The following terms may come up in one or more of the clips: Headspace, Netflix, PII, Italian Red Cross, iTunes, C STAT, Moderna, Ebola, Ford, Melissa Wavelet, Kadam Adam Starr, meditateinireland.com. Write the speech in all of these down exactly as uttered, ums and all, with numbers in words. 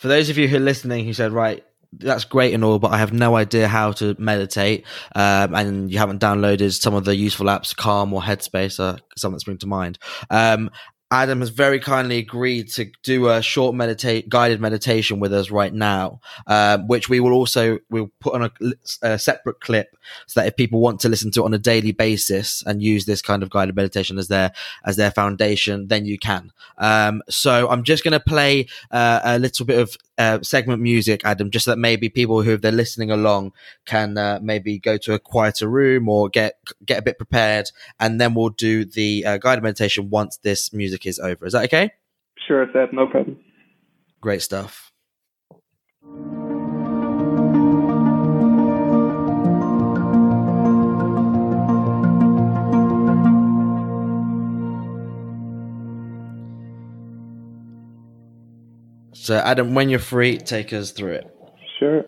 For those of you who are listening who said, right, that's great and all, but I have no idea how to meditate, um, and you haven't downloaded some of the useful apps, Calm or Headspace, or something that springs to mind. Um, Adam has very kindly agreed to do a short meditate guided meditation with us right now, uh, which we will also we'll put on a, a separate clip so that if people want to listen to it on a daily basis and use this kind of guided meditation as their as their foundation, then you can. Um, so I'm just going to play uh, a little bit of uh, segment music, Adam, just so that maybe people who, if they're listening along, can uh, maybe go to a quieter room or get get a bit prepared, and then we'll do the uh, guided meditation once this music is over. Is that okay? Sure, Seth, no problem. Great stuff. So, Adam, when you're free, take us through it. Sure.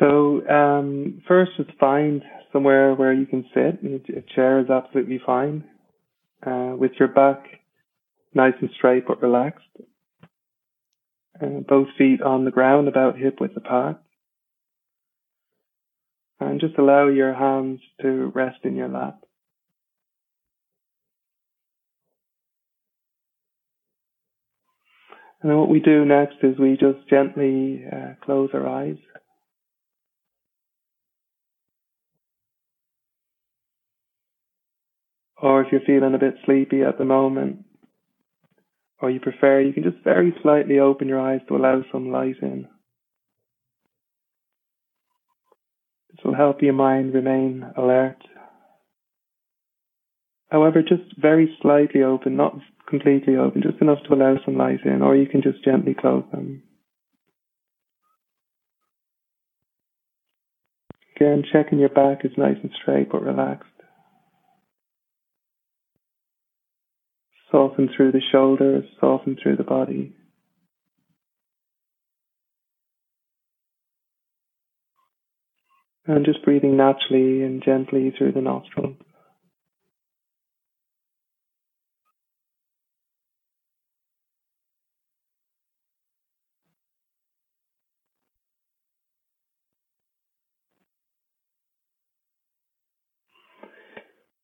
So, um, first, just find somewhere where you can sit. A chair is absolutely fine, uh, with your back nice and straight but relaxed. Uh, both feet on the ground, about hip width apart. And just allow your hands to rest in your lap. And then what we do next is we just gently uh, close our eyes. Or if you're feeling a bit sleepy at the moment, or you prefer, you can just very slightly open your eyes to allow some light in. This will help your mind remain alert. However, just very slightly open, not completely open, just enough to allow some light in, or you can just gently close them. Again, checking your back is nice and straight but relaxed. Soften through the shoulders, soften through the body. And just breathing naturally and gently through the nostrils.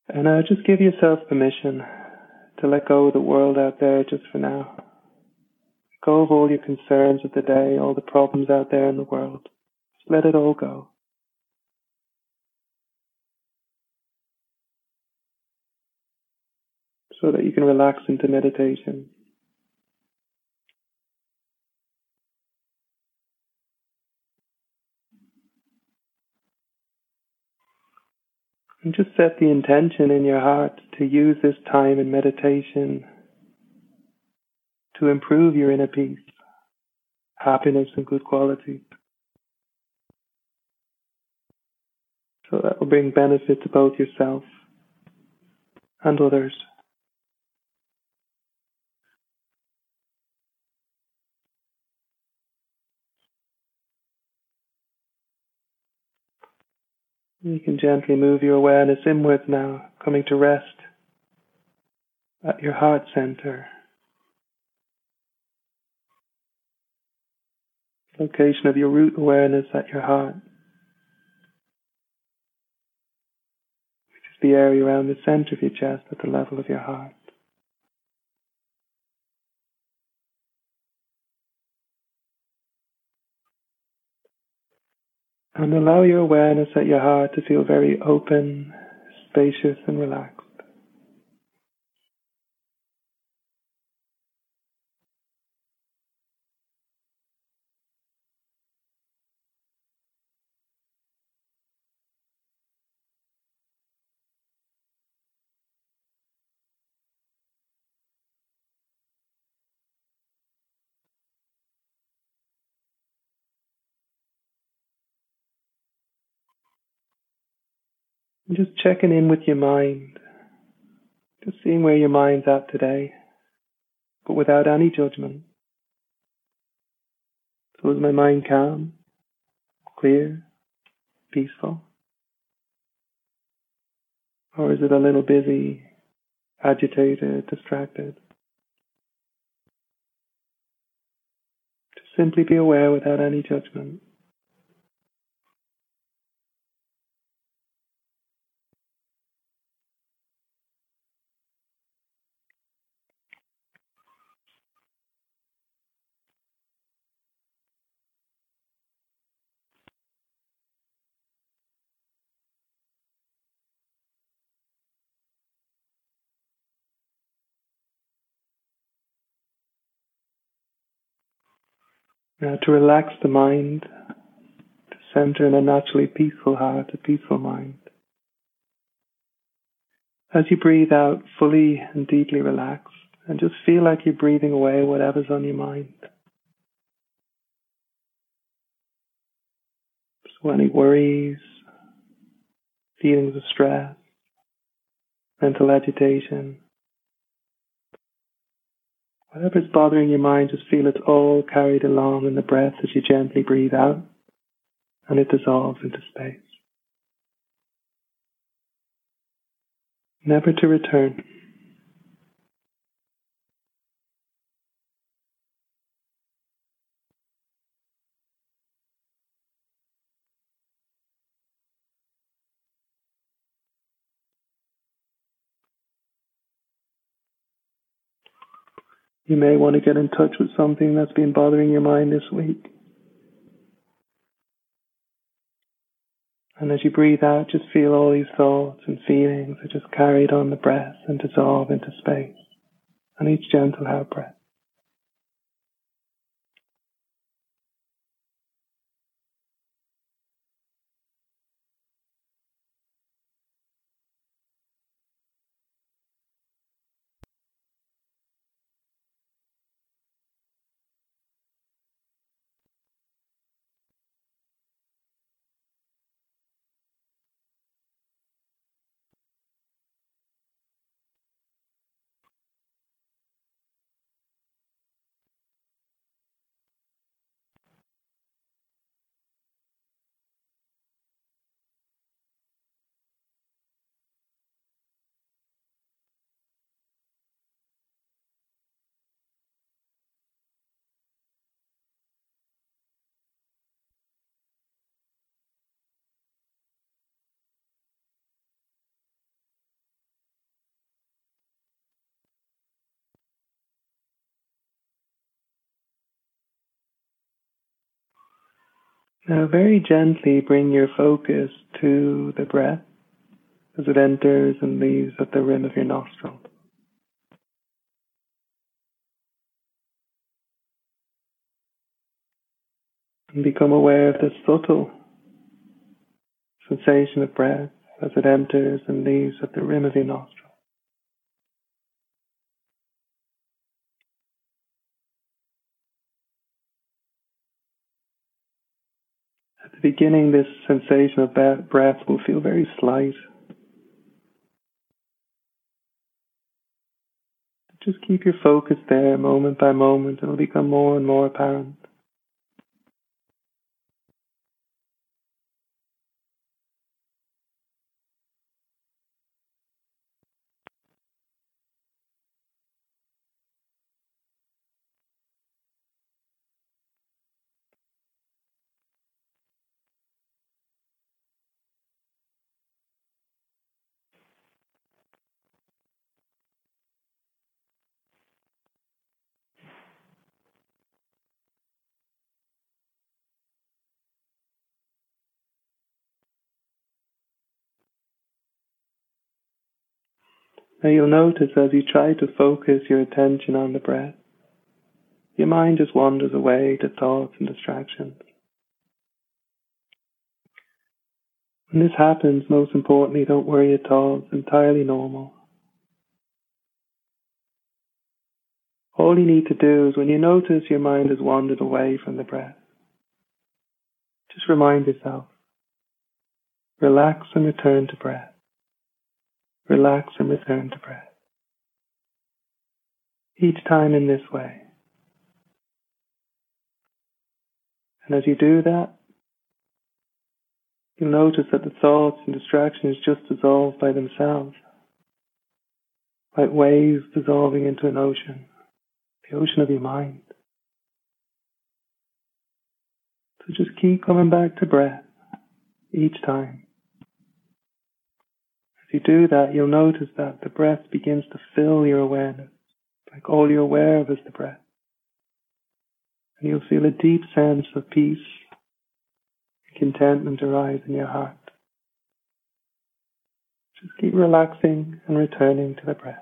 And now just give yourself permission to let go of the world out there just for now. Let go of all your concerns of the day, all the problems out there in the world. Just let it all go. So that you can relax into meditation. And just set the intention in your heart to use this time in meditation to improve your inner peace, happiness, and good qualities. So that will bring benefit to both yourself and others. You can gently move your awareness inwards now, coming to rest at your heart center. Location of your root awareness at your heart, which is the area around the center of your chest at the level of your heart. And allow your awareness at your heart to feel very open, spacious, and relaxed. Just checking in with your mind, just seeing where your mind's at today, but without any judgment. So is my mind calm, clear, peaceful? Or is it a little busy, agitated, distracted? Simply be aware without any judgment. Now to relax the mind, to center in a naturally peaceful heart, a peaceful mind. As you breathe out, fully and deeply relax, and just feel like you're breathing away whatever's on your mind. So any worries, feelings of stress, mental agitation, whatever's bothering your mind, just feel it's all carried along in the breath as you gently breathe out, and it dissolves into space. Never to return. You may want to get in touch with something that's been bothering your mind this week. And as you breathe out, just feel all these thoughts and feelings are just carried on the breath and dissolve into space on each gentle out-breath. Now very gently bring your focus to the breath as it enters and leaves at the rim of your nostril. And become aware of the subtle sensation of breath as it enters and leaves at the rim of your nostril. Beginning, this sensation of breath will feel very slight. Just keep your focus there moment by moment, and it'll become more and more apparent. Now you'll notice as you try to focus your attention on the breath, your mind just wanders away to thoughts and distractions. When this happens, most importantly, don't worry at all. It's entirely normal. All you need to do is when you notice your mind has wandered away from the breath, just remind yourself, relax and return to breath. Relax and return to breath. Each time in this way. And as you do that, you'll notice that the thoughts and distractions just dissolve by themselves, like waves dissolving into an ocean, the ocean of your mind. keep coming back to breath each time. As you do that, you'll notice that the breath begins to fill your awareness. Like all you're aware of is the breath. And you'll feel a deep sense of peace and contentment arise in your heart. Just keep relaxing and returning to the breath.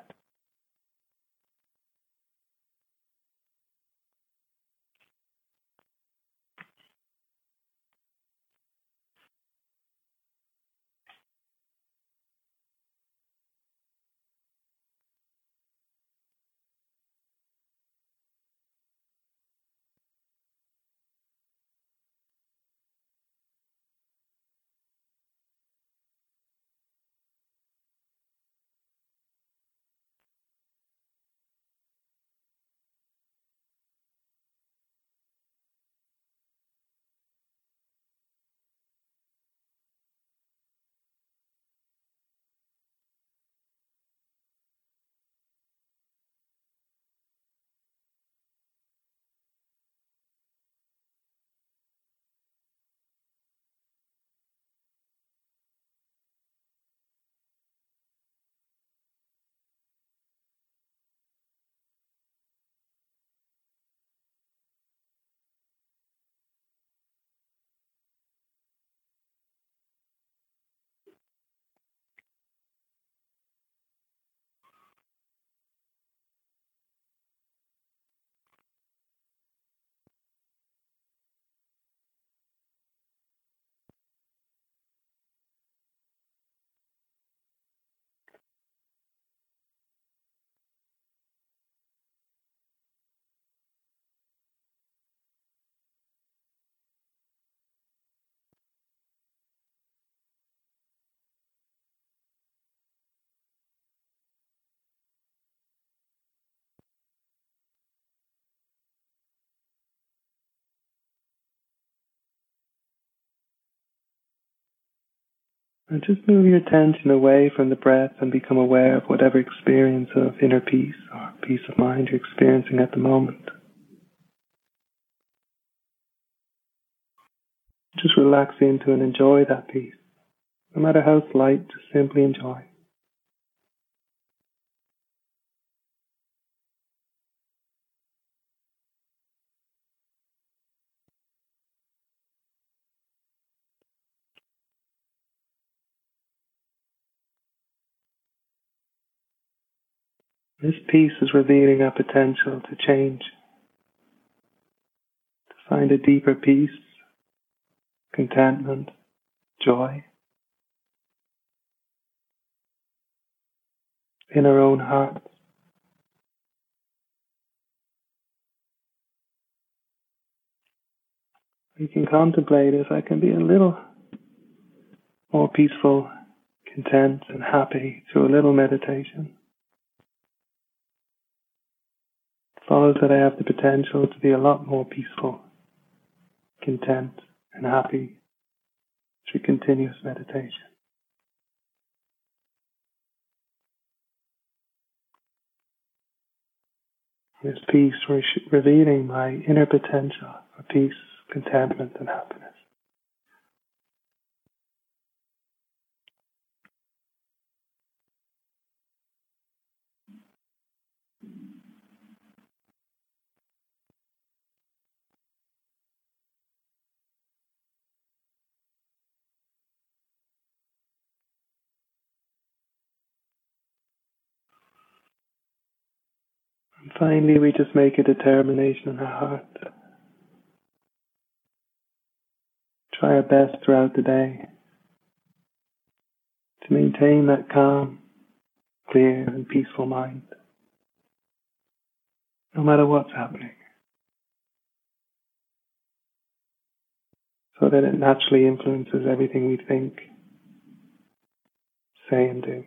And just move your attention away from the breath and become aware of whatever experience of inner peace or peace of mind you're experiencing at the moment. Just relax into and enjoy that peace. No matter how slight, just simply enjoy. This peace is revealing our potential to change, to find a deeper peace, contentment, joy in our own hearts. You can contemplate if I can be a little more peaceful, content and happy through a little meditation. Follows that I have the potential to be a lot more peaceful, content, and happy through continuous meditation. This peace re- revealing my inner potential for peace, contentment, and happiness. Finally, we just make a determination in our heart. Try our best throughout the day to maintain that calm, clear, and peaceful mind, no matter what's happening, so that it naturally influences everything we think, say, and do.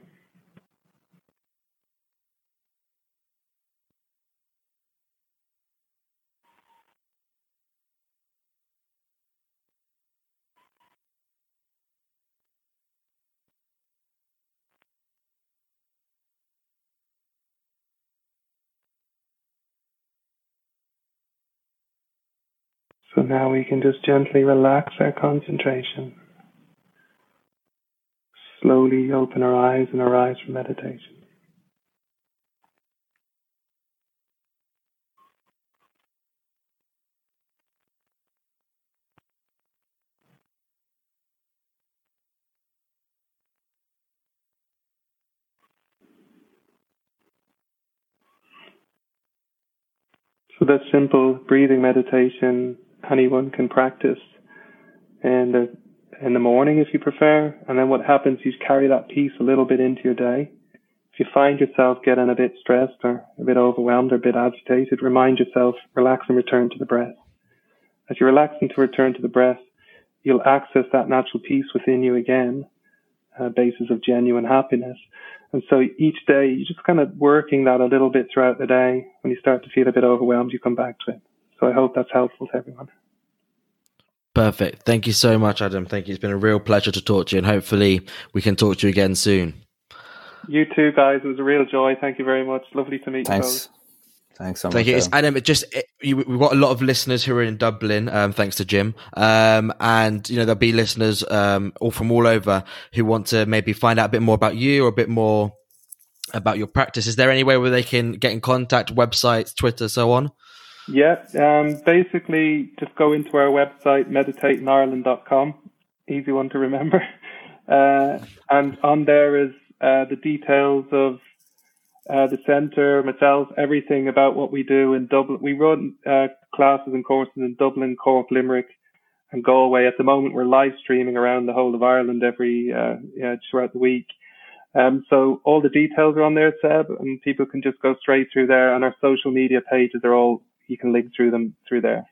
So now we can just gently relax our concentration. Slowly open our eyes and arise from meditation. So that's simple breathing meditation. Anyone can practice in the, in the morning if you prefer. And then what happens is carry that piece a little bit into your day. If you find yourself getting a bit stressed or a bit overwhelmed or a bit agitated, remind yourself, relax and return to the breath. As you're relaxing to return to the breath, you'll access that natural peace within you again, a basis of genuine happiness. And so each day, you're just kind of working that a little bit throughout the day. When you start to feel a bit overwhelmed, you come back to it. So I hope that's helpful to everyone. Perfect. Thank you so much, Adam. Thank you. It's been a real pleasure to talk to you, and hopefully we can talk to you again soon. You too, guys. It was a real joy. Thank you very much. Lovely to meet Thanks. you both. Thanks so much. Thank you. It's Adam. It just it, you, we've got a lot of listeners who are in Dublin. Um, thanks to Jim. Um, and you know there'll be listeners um, all from all over who want to maybe find out a bit more about you or a bit more about your practice. Is there any way where they can get in contact? Websites, Twitter, so on. Yeah. Um, basically, just go into our website, meditate in Ireland dot com. Easy one to remember. Uh, and on there is uh, the details of Uh, the centre, myself, everything about what we do in Dublin. We run uh, classes and courses in Dublin, Cork, Limerick and Galway. At the moment, we're live streaming around the whole of Ireland every uh, yeah, throughout the week. Um, so all the details are on there, Seb, and people can just go straight through there. And our social media pages are all, you can link through them through there.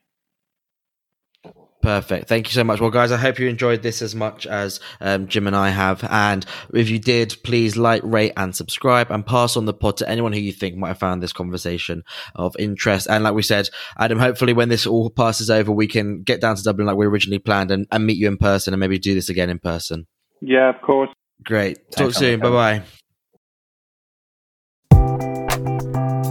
Perfect. Thank you so much. Well, guys, I hope you enjoyed this as much as um, Jim and I have. And if you did, please like, rate and subscribe and pass on the pod to anyone who you think might have found this conversation of interest. And like we said, Adam, hopefully when this all passes over, we can get down to Dublin like we originally planned and, and meet you in person and maybe do this again in person. Yeah, of course. Great. Talk soon. Bye-bye.